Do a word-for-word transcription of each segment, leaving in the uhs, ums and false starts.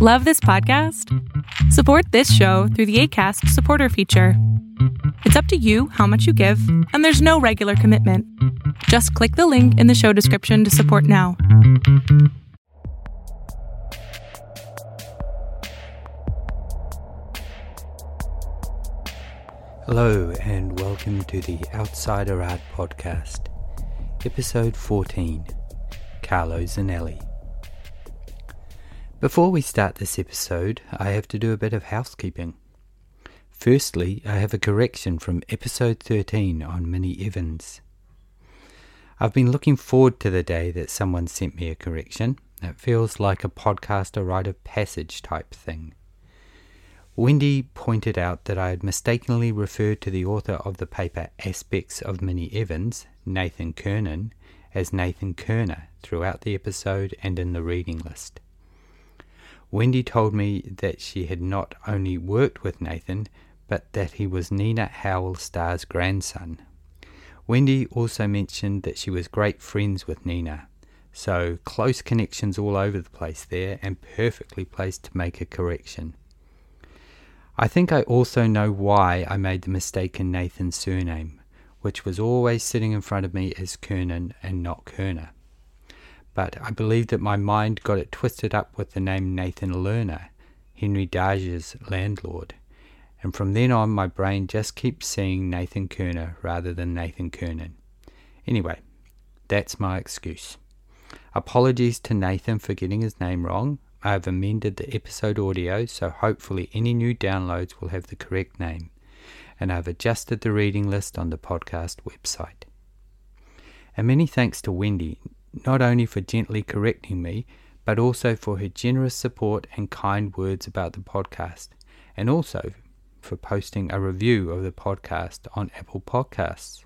Love this podcast? Support this show through the Acast supporter feature. It's up to you how much you give, and there's no regular commitment. Just click the link in the show description to support now. Hello, and welcome to the Outsider Art Podcast, Episode fourteen, Carlo Zinelli. Before we start this episode, I have to do a bit of housekeeping. Firstly, I have a correction from Episode thirteen on Minnie Evans. I've been looking forward to the day that someone sent me a correction. It feels like a podcast, a rite of passage type thing. Wendy pointed out that I had mistakenly referred to the author of the paper Aspects of Minnie Evans, Nathan Kernan, as Nathan Kerner throughout the episode and in the reading list. Wendy told me that she had not only worked with Nathan, but that he was Nina Howell Starr's grandson. Wendy also mentioned that she was great friends with Nina, so close connections all over the place there and perfectly placed to make a correction. I think I also know why I made the mistake in Nathan's surname, which was always sitting in front of me as Kernan and not Kerner. But I believe that my mind got it twisted up with the name Nathan Lerner, Henry Darger's landlord, and from then on my brain just keeps seeing Nathan Kerner rather than Nathan Kernan. Anyway, that's my excuse. Apologies to Nathan for getting his name wrong. I have amended the episode audio, so hopefully any new downloads will have the correct name, and I've adjusted the reading list on the podcast website. And many thanks to Wendy, not only for gently correcting me, but also for her generous support and kind words about the podcast, and also for posting a review of the podcast on Apple Podcasts.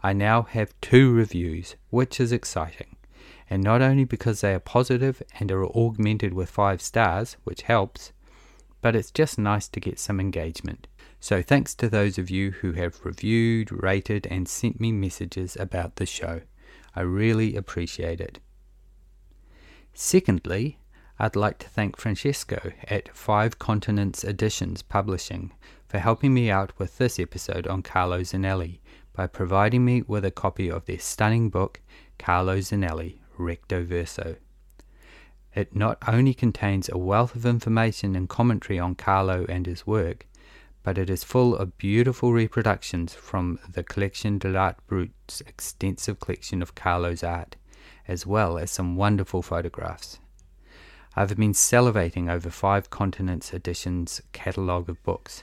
I now have two reviews, which is exciting. And not only because they are positive and are augmented with five stars, which helps, but it's just nice to get some engagement. So thanks to those of you who have reviewed, rated, and sent me messages about the show. I really appreciate it. Secondly, I'd like to thank Francesco at Five Continents Editions Publishing for helping me out with this episode on Carlo Zinelli by providing me with a copy of their stunning book, Carlo Zinelli, Recto Verso. It not only contains a wealth of information and commentary on Carlo and his work, but it is full of beautiful reproductions from the Compagnie de l'Art Brut's extensive collection of Carlo's art, as well as some wonderful photographs. I've been salivating over Five Continents Editions' catalogue of books,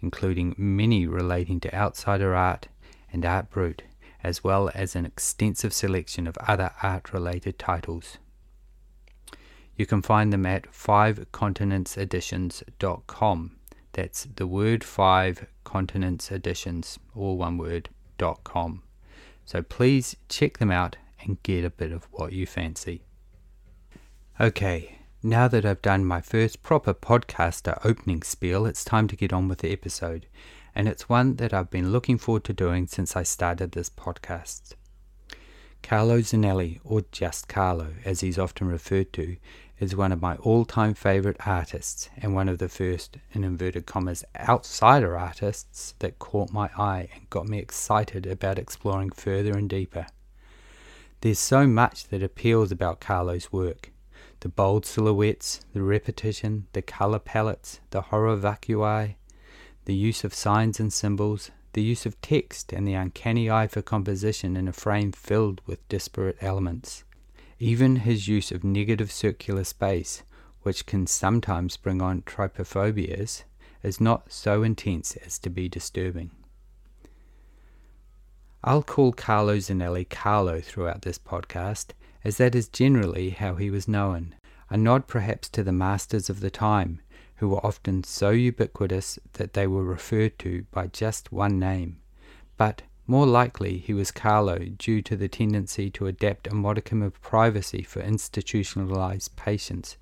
including many relating to outsider art and Art Brut, as well as an extensive selection of other art-related titles. You can find them at five continents editions dot com. That's the word five continents editions, all one word, dot com. So please check them out and get a bit of what you fancy. Okay, now that I've done my first proper podcaster opening spiel, it's time to get on with the episode. And it's one that I've been looking forward to doing since I started this podcast. Carlo Zinelli, or just Carlo, as he's often referred to, is one of my all-time favourite artists and one of the first, in inverted commas, outsider artists that caught my eye and got me excited about exploring further and deeper. There's so much that appeals about Carlo's work. The bold silhouettes, the repetition, the colour palettes, the horror vacui, the use of signs and symbols, the use of text, and the uncanny eye for composition in a frame filled with disparate elements. Even his use of negative circular space, which can sometimes bring on trypophobias, is not so intense as to be disturbing. I'll call Carlo Zinelli Carlo throughout this podcast, as that is generally how he was known, a nod perhaps to the masters of the time, who were often so ubiquitous that they were referred to by just one name. But more likely he was Carlo due to the tendency to adapt a modicum of privacy for institutionalized patients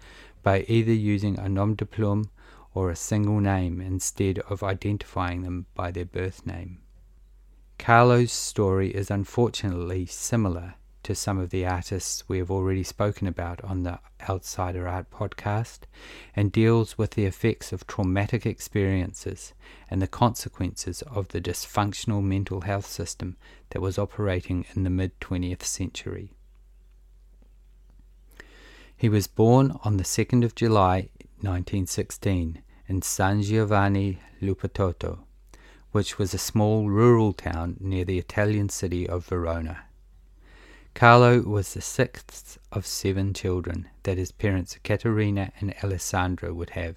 by either using a nom de plume or a single name instead of identifying them by their birth name. Carlo's story is unfortunately similar to some of the artists we have already spoken about on the Outsider Art podcast, and deals with the effects of traumatic experiences and the consequences of the dysfunctional mental health system that was operating in the mid twentieth century. He was born on the second of July nineteen sixteen in San Giovanni Leupatoto, which was a small rural town near the Italian city of Verona. Carlo was the sixth of seven children that his parents Caterina and Alessandra would have.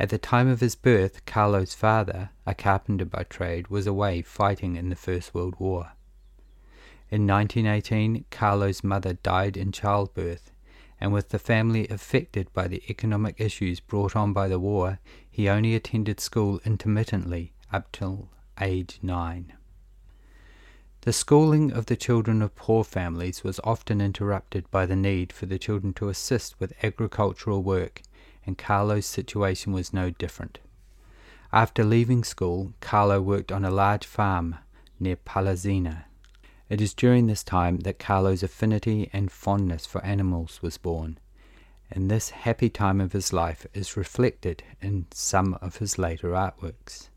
At the time of his birth, Carlo's father, a carpenter by trade, was away fighting in the First World War. In nineteen eighteen, Carlo's mother died in childbirth, and with the family affected by the economic issues brought on by the war, he only attended school intermittently up till age nine. The schooling of the children of poor families was often interrupted by the need for the children to assist with agricultural work, and Carlo's situation was no different. After leaving school, Carlo worked on a large farm near Palazina. It is during this time that Carlo's affinity and fondness for animals was born, and this happy time of his life is reflected in some of his later artworks.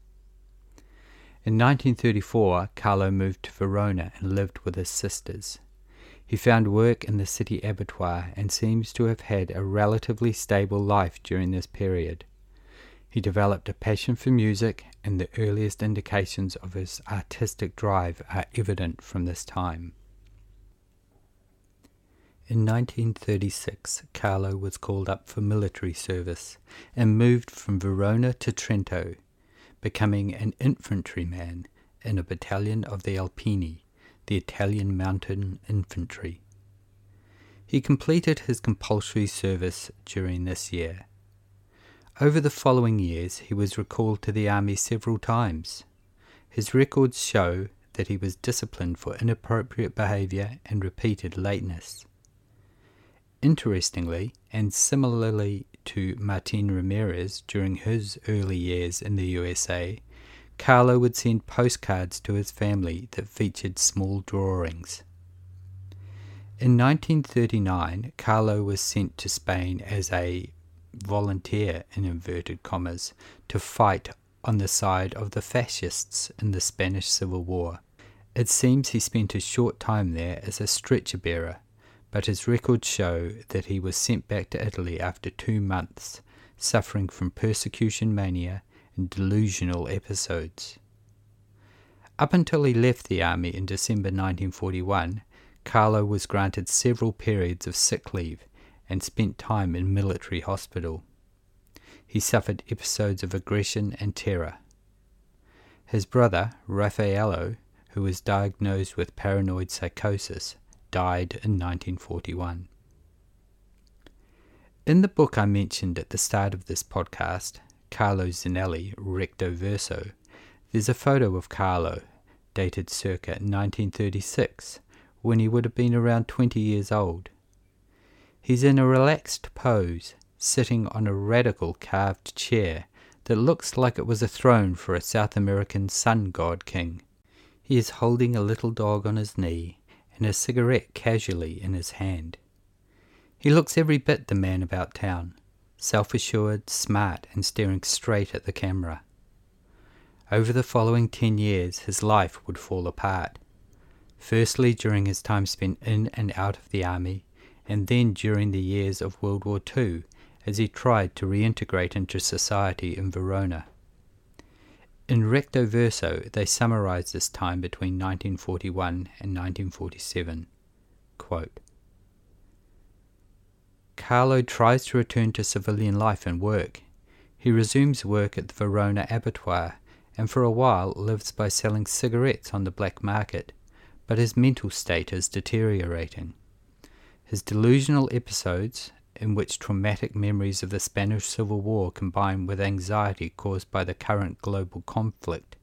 In nineteen thirty-four, Carlo moved to Verona and lived with his sisters. He found work in the city abattoir and seems to have had a relatively stable life during this period. He developed a passion for music, and the earliest indications of his artistic drive are evident from this time. In nineteen thirty-six, Carlo was called up for military service and moved from Verona to Trento, becoming an infantryman in a battalion of the Alpini, the Italian mountain infantry. He completed his compulsory service during this year. Over the following years, he was recalled to the army several times. His records show that he was disciplined for inappropriate behaviour and repeated lateness. Interestingly, and similarly to Martin Ramirez during his early years in the U S A, Carlo would send postcards to his family that featured small drawings. In nineteen thirty-nine, Carlo was sent to Spain as a volunteer, in inverted commas, to fight on the side of the fascists in the Spanish Civil War. It seems he spent a short time there as a stretcher bearer, but his records show that he was sent back to Italy after two months, suffering from persecution mania and delusional episodes. Up until he left the army in December nineteen forty-one, Carlo was granted several periods of sick leave and spent time in military hospital. He suffered episodes of aggression and terror. His brother, Raffaello, who was diagnosed with paranoid psychosis, died in nineteen forty-one. In the book I mentioned at the start of this podcast, Carlo Zinelli, Recto Verso, there's a photo of Carlo, dated circa nineteen thirty-six, when he would have been around twenty years old. He's in a relaxed pose, sitting on a radical carved chair that looks like it was a throne for a South American sun god king. He is holding a little dog on his knee and a cigarette casually in his hand. He looks every bit the man about town, self-assured, smart, and staring straight at the camera. Over the following ten years, his life would fall apart. Firstly, during his time spent in and out of the army, and then during the years of World War Two, as he tried to reintegrate into society in Verona. In Recto Verso, they summarise this time between nineteen forty-one and nineteen forty-seven. Quote, Carlo tries to return to civilian life and work. He resumes work at the Verona abattoir, and for a while lives by selling cigarettes on the black market, but his mental state is deteriorating. His delusional episodes, in which traumatic memories of the Spanish Civil War combine with anxiety caused by the current global conflict,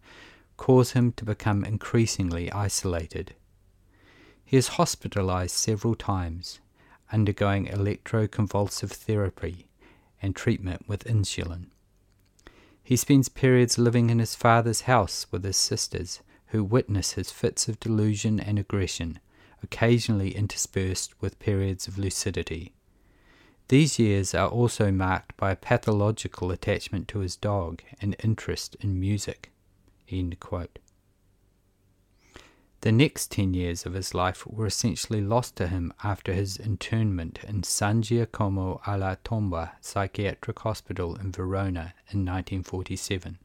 cause him to become increasingly isolated. He is hospitalized several times, undergoing electroconvulsive therapy and treatment with insulin. He spends periods living in his father's house with his sisters, who witness his fits of delusion and aggression, occasionally interspersed with periods of lucidity. These years are also marked by a pathological attachment to his dog and interest in music." End quote. The next ten years of his life were essentially lost to him after his internment in San Giacomo alla Tomba psychiatric hospital in Verona in nineteen forty-seven.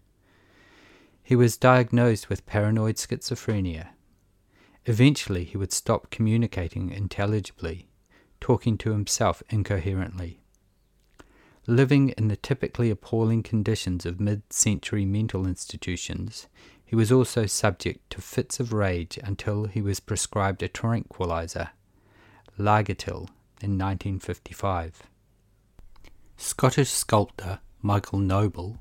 He was diagnosed with paranoid schizophrenia. Eventually he would stop communicating intelligibly, talking to himself incoherently. Living in the typically appalling conditions of mid-century mental institutions, he was also subject to fits of rage until he was prescribed a tranquilizer, Largatil, in nineteen fifty-five. Scottish sculptor Michael Noble,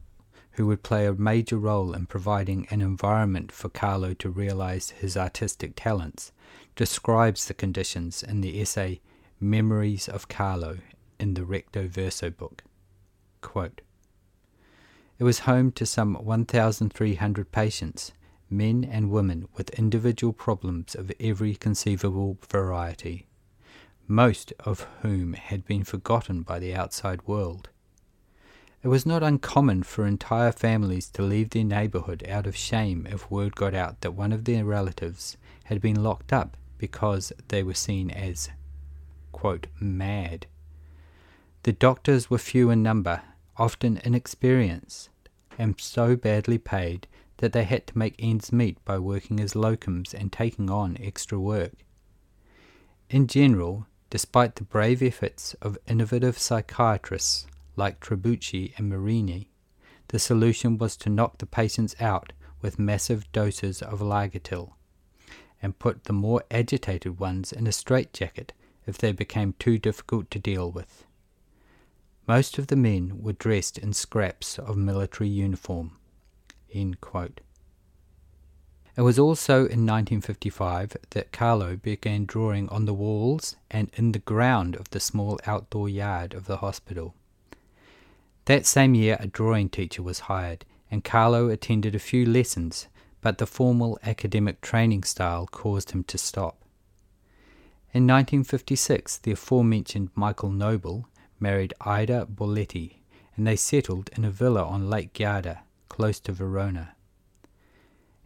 who would play a major role in providing an environment for Carlo to realise his artistic talents, describes the conditions in the essay Memories of Carlo in the Recto Verso book. Quote, "It was home to some one thousand three hundred patients, men and women with individual problems of every conceivable variety, most of whom had been forgotten by the outside world. It was not uncommon for entire families to leave their neighbourhood out of shame if word got out that one of their relatives had been locked up because they were seen as, quote, mad. The doctors were few in number, often inexperienced, and so badly paid that they had to make ends meet by working as locums and taking on extra work. In general, despite the brave efforts of innovative psychiatrists like Trabucchi and Marini, the solution was to knock the patients out with massive doses of Largatil, and put the more agitated ones in a straitjacket if they became too difficult to deal with. Most of the men were dressed in scraps of military uniform." End quote. It was also in nineteen fifty-five that Carlo began drawing on the walls and in the ground of the small outdoor yard of the hospital. That same year a drawing teacher was hired, and Carlo attended a few lessons, but the formal academic training style caused him to stop. In nineteen fifty-six, the aforementioned Michael Noble married Ida Borletti, and they settled in a villa on Lake Garda, close to Verona.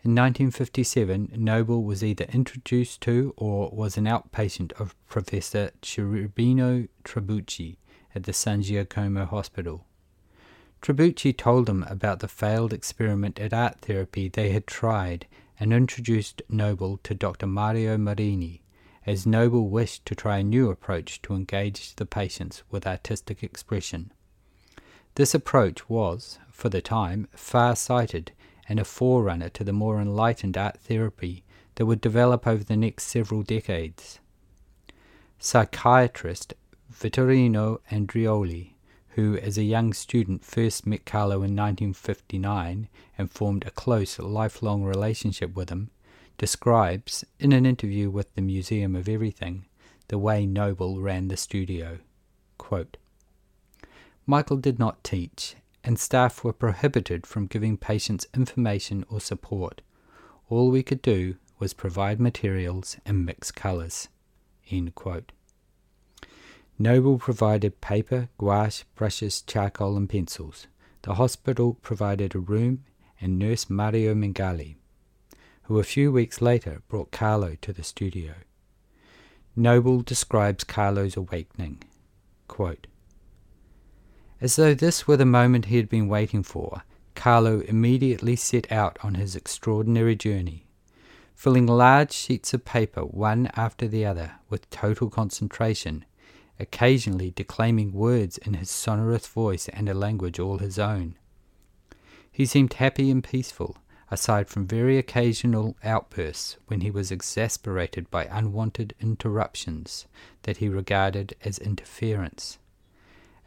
In nineteen fifty-seven, Noble was either introduced to or was an outpatient of Professor Cherubino Trabucchi at the San Giacomo Hospital. Trabucchi told him about the failed experiment at art therapy they had tried and introduced Noble to Doctor Mario Marini, as Noble wished to try a new approach to engage the patients with artistic expression. This approach was, for the time, far-sighted and a forerunner to the more enlightened art therapy that would develop over the next several decades. Psychiatrist Vittorino Andreoli, who as a young student first met Carlo in nineteen fifty-nine and formed a close, lifelong relationship with him, describes, in an interview with the Museum of Everything, the way Noble ran the studio. Quote, "Michael did not teach, and staff were prohibited from giving patients information or support. All we could do was provide materials and mix colours." End quote. Noble provided paper, gouache, brushes, charcoal and pencils. The hospital provided a room and nurse Mario Mingali, who a few weeks later brought Carlo to the studio. Noble describes Carlo's awakening. Quote, "As though this were the moment he had been waiting for, Carlo immediately set out on his extraordinary journey, filling large sheets of paper one after the other with total concentration, occasionally declaiming words in his sonorous voice and a language all his own. He seemed happy and peaceful, aside from very occasional outbursts when he was exasperated by unwanted interruptions that he regarded as interference.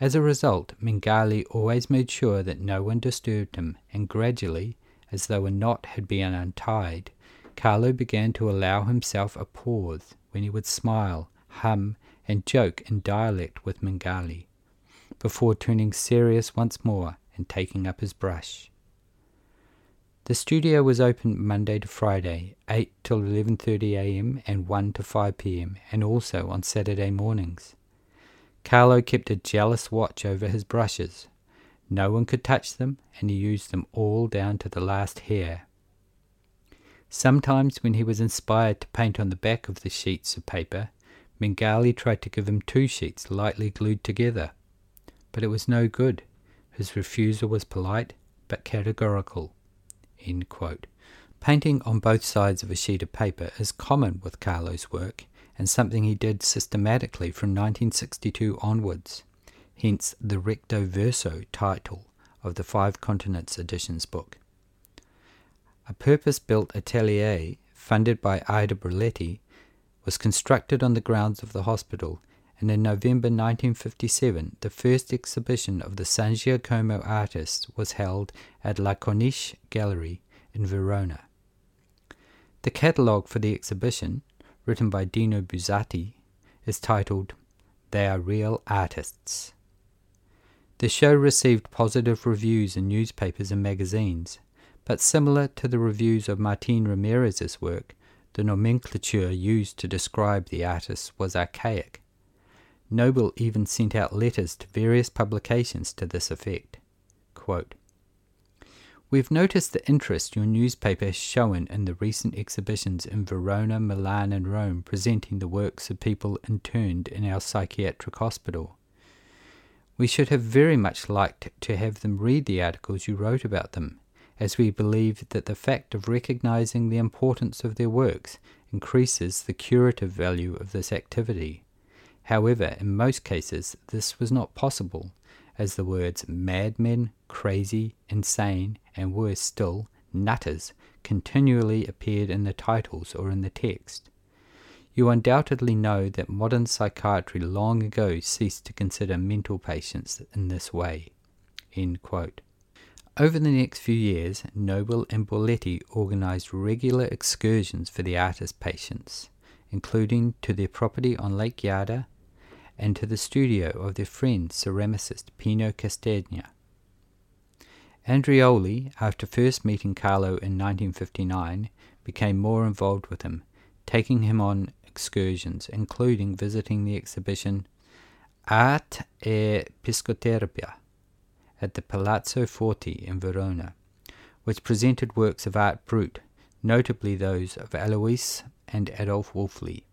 As a result, Mingali always made sure that no one disturbed him, and gradually, as though a knot had been untied, Carlo began to allow himself a pause when he would smile, hum, and joke in dialect with Mingali, before turning serious once more and taking up his brush. The studio was open Monday to Friday, eight till eleven thirty a m and one to five p m, and also on Saturday mornings. Carlo kept a jealous watch over his brushes. No one could touch them, and he used them all down to the last hair. Sometimes, when he was inspired to paint on the back of the sheets of paper, Mingali tried to give him two sheets lightly glued together. But it was no good. His refusal was polite, but categorical. End quote. Painting on both sides of a sheet of paper is common with Carlo's work, and something he did systematically from nineteen sixty-two onwards, hence the recto verso title of the Five Continents Editions book. A purpose-built atelier, funded by Ida Borletti, was constructed on the grounds of the hospital, and in November nineteen fifty-seven the first exhibition of the San Giacomo artists was held at La Corniche Gallery in Verona. The catalogue for the exhibition, written by Dino Buzzati, is titled They Are Real Artists. The show received positive reviews in newspapers and magazines, but similar to the reviews of Martin Ramirez's work, the nomenclature used to describe the artists was archaic. Noble even sent out letters to various publications to this effect. Quote, "We've noticed the interest your newspaper has shown in the recent exhibitions in Verona, Milan and Rome presenting the works of people interned in our psychiatric hospital. We should have very much liked to have them read the articles you wrote about them, as we believe that the fact of recognizing the importance of their works increases the curative value of this activity. However, in most cases, this was not possible, as the words madmen, crazy, insane, and worse still, nutters, continually appeared in the titles or in the text. You undoubtedly know that modern psychiatry long ago ceased to consider mental patients in this way." End quote. Over the next few years, Noble and Borletti organised regular excursions for the artist patients, including to their property on Lake Garda and to the studio of their friend ceramicist Pino Castagna. Andreoli, after first meeting Carlo in nineteen fifty-nine, became more involved with him, taking him on excursions, including visiting the exhibition Art e Psicoterapia at the Palazzo Forti in Verona, which presented works of art brut, notably those of Alois and Adolf Wölfli.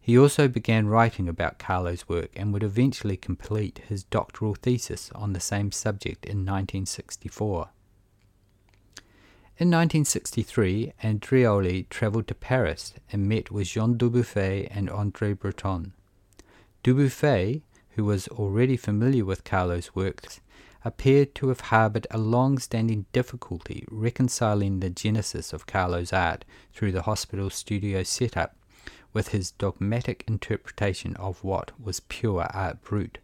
He also began writing about Carlo's work and would eventually complete his doctoral thesis on the same subject in nineteen sixty-four. In nineteen sixty-three, Andreoli travelled to Paris and met with Jean Dubuffet and André Breton. Dubuffet, who was already familiar with Carlo's works, appeared to have harboured a long-standing difficulty reconciling the genesis of Carlo's art through the hospital studio setup with his dogmatic interpretation of what was pure art brut.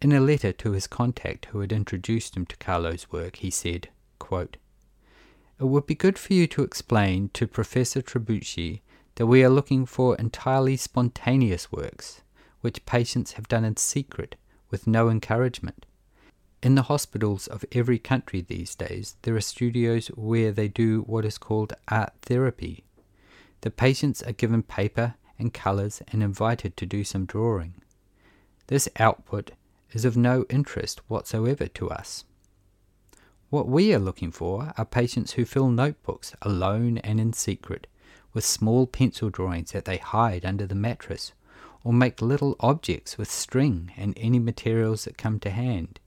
In a letter to his contact who had introduced him to Carlo's work, he said, quote, "It would be good for you to explain to Professor Trabucchi that we are looking for entirely spontaneous works, which patients have done in secret, with no encouragement. In the hospitals of every country these days, there are studios where they do what is called art therapy. The patients are given paper and colours and invited to do some drawing. This output is of no interest whatsoever to us. What we are looking for are patients who fill notebooks alone and in secret, with small pencil drawings that they hide under the mattress, or make little objects with string and any materials that come to hand,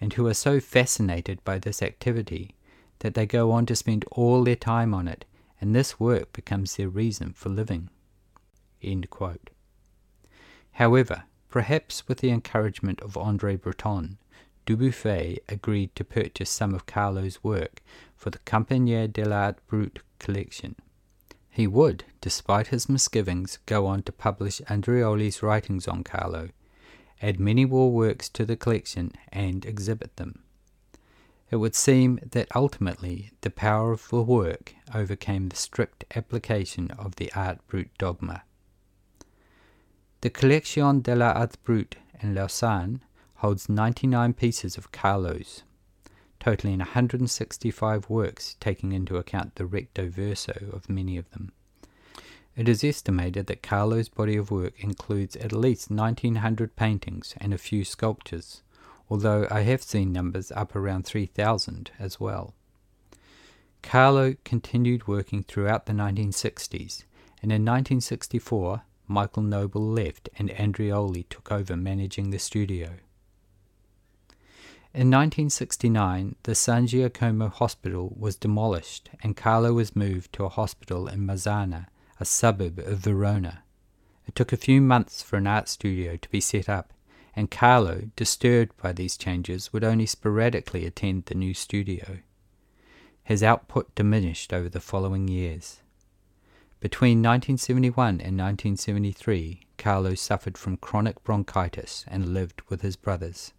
and who are so fascinated by this activity that they go on to spend all their time on it, and this work becomes their reason for living." End quote. However, perhaps with the encouragement of André Breton, Dubuffet agreed to purchase some of Carlo's work for the Compagnie de l'Art Brut collection. He would, despite his misgivings, go on to publish Andreoli's writings on Carlo, add many more works to the collection, and exhibit them. It would seem that ultimately the power of the work overcame the strict application of the art brut dogma. The Collection de l'Art Brut in Lausanne holds ninety-nine pieces of Carlo's, totaling one hundred sixty-five works, taking into account the recto verso of many of them. It is estimated that Carlo's body of work includes at least nineteen hundred paintings and a few sculptures, although I have seen numbers up around three thousand as well. Carlo continued working throughout the nineteen sixties, and in nineteen sixty-four, Michael Noble left and Andreoli took over managing the studio. In nineteen sixty-nine, the San Giacomo Hospital was demolished and Carlo was moved to a hospital in Mazzana, a suburb of Verona. It took a few months for an art studio to be set up, and Carlo, disturbed by these changes, would only sporadically attend the new studio. His output diminished over the following years. Between nineteen seventy-one and nineteen seventy-three, Carlo suffered from chronic bronchitis and lived with his brothers.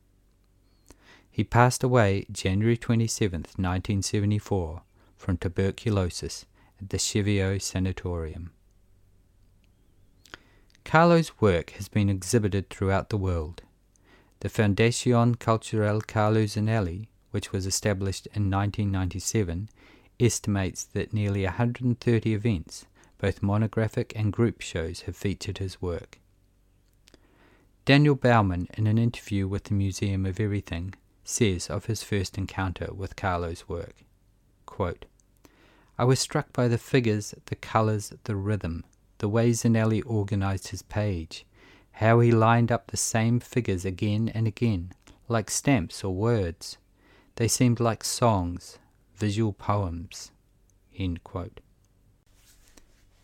He passed away January twenty-seventh, nineteen seventy-four, from tuberculosis at the Chivio Sanatorium. Carlo's work has been exhibited throughout the world. The Fondazione Culturale Carlo Zinelli, which was established in nineteen ninety-seven, estimates that nearly one hundred thirty events, both monographic and group shows, have featured his work. Daniel Baumann, in an interview with the Museum of Everything, says of his first encounter with Carlo's work, quote, "I was struck by the figures, the colours, the rhythm, the way Zinelli organised his page, how he lined up the same figures again and again, like stamps or words. They seemed like songs, visual poems." End quote.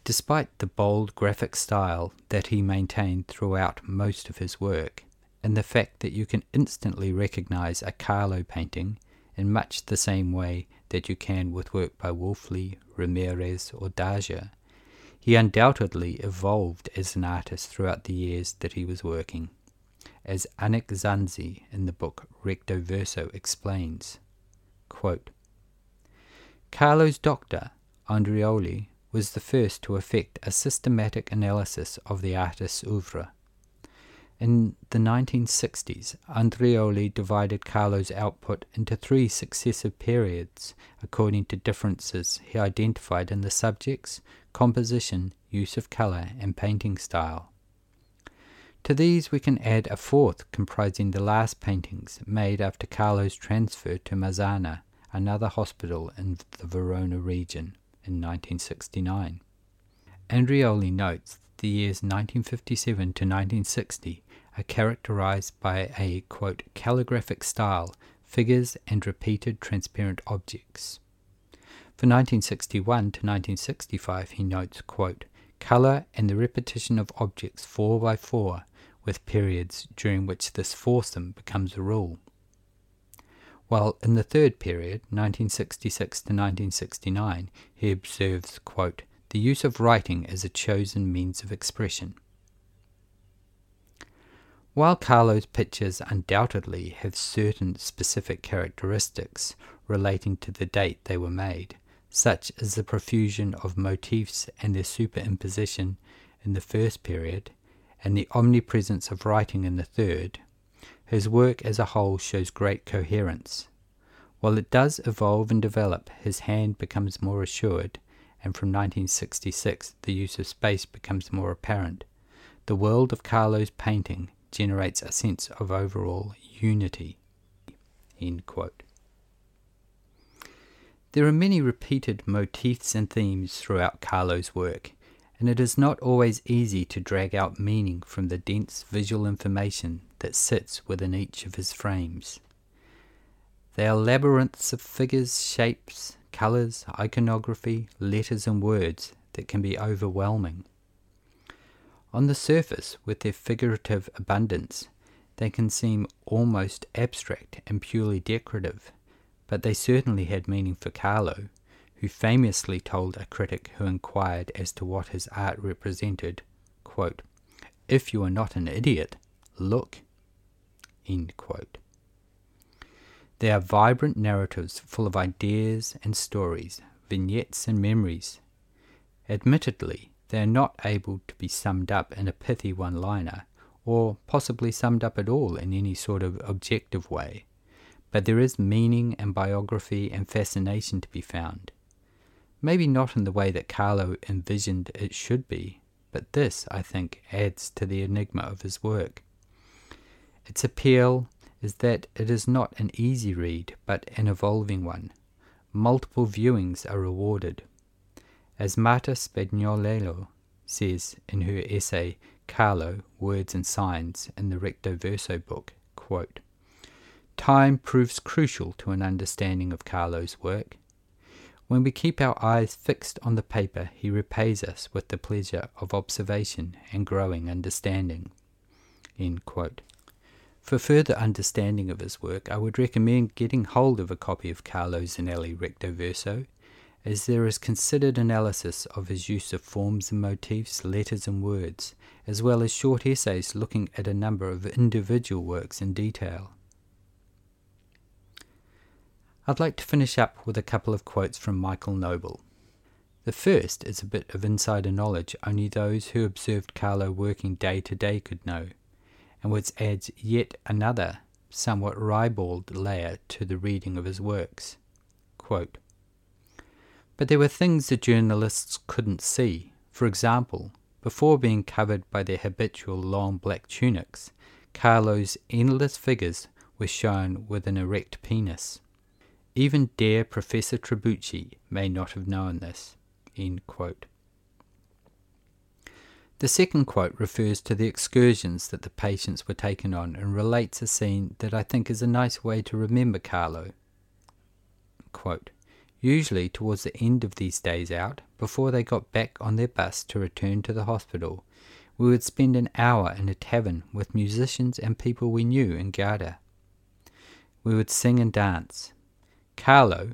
Despite the bold graphic style that he maintained throughout most of his work, and the fact that you can instantly recognise a Carlo painting in much the same way that you can with work by Wölfli, Ramirez or Darger, he undoubtedly evolved as an artist throughout the years that he was working, as Anik Zanzi in the book Recto Verso explains. Quote, "Carlo's doctor, Andreoli, was the first to effect a systematic analysis of the artist's oeuvre. In the nineteen sixties, Andreoli divided Carlo's output into three successive periods according to differences he identified in the subjects, composition, use of colour and painting style. To these we can add a fourth comprising the last paintings made after Carlo's transfer to Mazzana, another hospital in the Verona region, in nineteen sixty-nine. Andreoli notes the years nineteen fifty-seven to nineteen sixty are characterized by a, quote, calligraphic style, figures and repeated transparent objects. For nineteen sixty-one to nineteen sixty-five, he notes, quote, color and the repetition of objects four by four, with periods during which this foursome becomes a rule. While in the third period, nineteen sixty-six to nineteen sixty-nine, he observes, quote, the use of writing as a chosen means of expression." While Carlo's pictures undoubtedly have certain specific characteristics relating to the date they were made, such as the profusion of motifs and their superimposition in the first period, and the omnipresence of writing in the third, his work as a whole shows great coherence. While it does evolve and develop, his hand becomes more assured, and from nineteen sixty-six the use of space becomes more apparent. The world of Carlo's painting generates a sense of overall unity." End quote. There are many repeated motifs and themes throughout Carlo's work, and it is not always easy to drag out meaning from the dense visual information that sits within each of his frames. They are labyrinths of figures, shapes, colours, iconography, letters and words that can be overwhelming. On the surface, with their figurative abundance, they can seem almost abstract and purely decorative, but they certainly had meaning for Carlo, who famously told a critic who inquired as to what his art represented, quote, "If you are not an idiot, look." End quote. They are vibrant narratives full of ideas and stories, vignettes and memories. Admittedly, they are not able to be summed up in a pithy one-liner, or possibly summed up at all in any sort of objective way, but there is meaning and biography and fascination to be found. Maybe not in the way that Carlo envisioned it should be, but this, I think, adds to the enigma of his work. Its appeal is that it is not an easy read, but an evolving one. Multiple viewings are rewarded. As Marta Spagnuolo says in her essay, Carlo, Words and Signs, in the Recto Verso book, quote, time proves crucial to an understanding of Carlo's work. When we keep our eyes fixed on the paper, he repays us with the pleasure of observation and growing understanding. End quote. For further understanding of his work, I would recommend getting hold of a copy of Carlo Zinelli Recto Verso, as there is considered analysis of his use of forms and motifs, letters and words, as well as short essays looking at a number of individual works in detail. I'd like to finish up with a couple of quotes from Michael Noble. The first is a bit of insider knowledge only those who observed Carlo working day to day could know, and which adds yet another, somewhat ribald layer to the reading of his works. Quote, but there were things the journalists couldn't see. For example, before being covered by their habitual long black tunics, Carlo's endless figures were shown with an erect penis. Even dear Professor Trabucchi may not have known this. End quote. The second quote refers to the excursions that the patients were taken on and relates a scene that I think is a nice way to remember Carlo. Quote, usually towards the end of these days out, before they got back on their bus to return to the hospital, we would spend an hour in a tavern with musicians and people we knew in Garda. We would sing and dance. Carlo,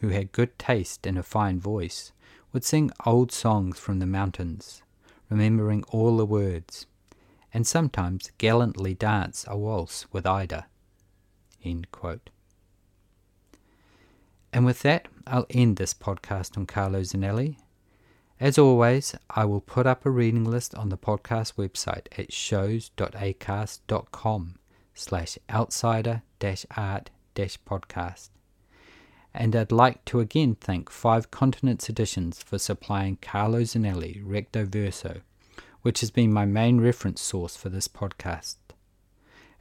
who had good taste and a fine voice, would sing old songs from the mountains, remembering all the words, and sometimes gallantly dance a waltz with Ida. End quote. And with that, I'll end this podcast on Carlo Zinelli. As always, I will put up a reading list on the podcast website at shows.acast.com slash outsider-art-podcast. And I'd like to again thank Five Continents Editions for supplying Carlo Zinelli Recto Verso, which has been my main reference source for this podcast.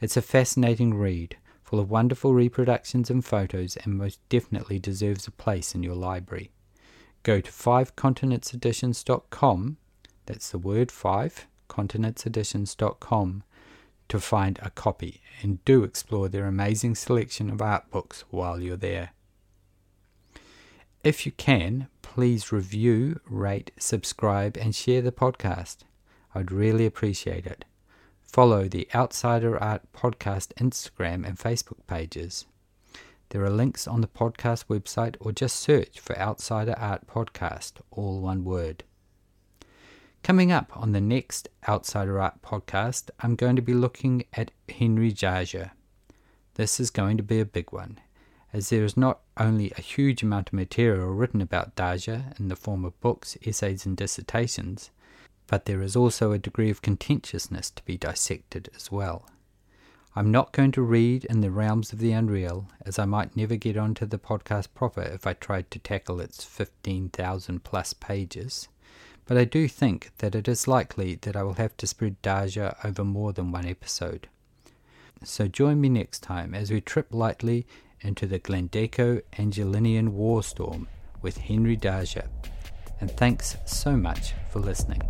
It's a fascinating read, full of wonderful reproductions and photos, and most definitely deserves a place in your library. Go to five continents editions dot com, that's the word five continents editions dot com, to find a copy, and do explore their amazing selection of art books while you're there. If you can, please review, rate, subscribe and share the podcast. I'd really appreciate it. Follow the Outsider Art Podcast Instagram and Facebook pages. There are links on the podcast website, or just search for Outsider Art Podcast, all one word. Coming up on the next Outsider Art Podcast, I'm going to be looking at Henry Darger. This is going to be a big one, as there is not only a huge amount of material written about Darger in the form of books, essays and dissertations, but there is also a degree of contentiousness to be dissected as well. I'm not going to read in the realms of the unreal, as I might never get onto the podcast proper if I tried to tackle its fifteen thousand plus pages, but I do think that it is likely that I will have to spread Darger over more than one episode. So join me next time as we trip lightly into the Glandeco-Angelinian war storm with Henry Darger. And thanks so much for listening.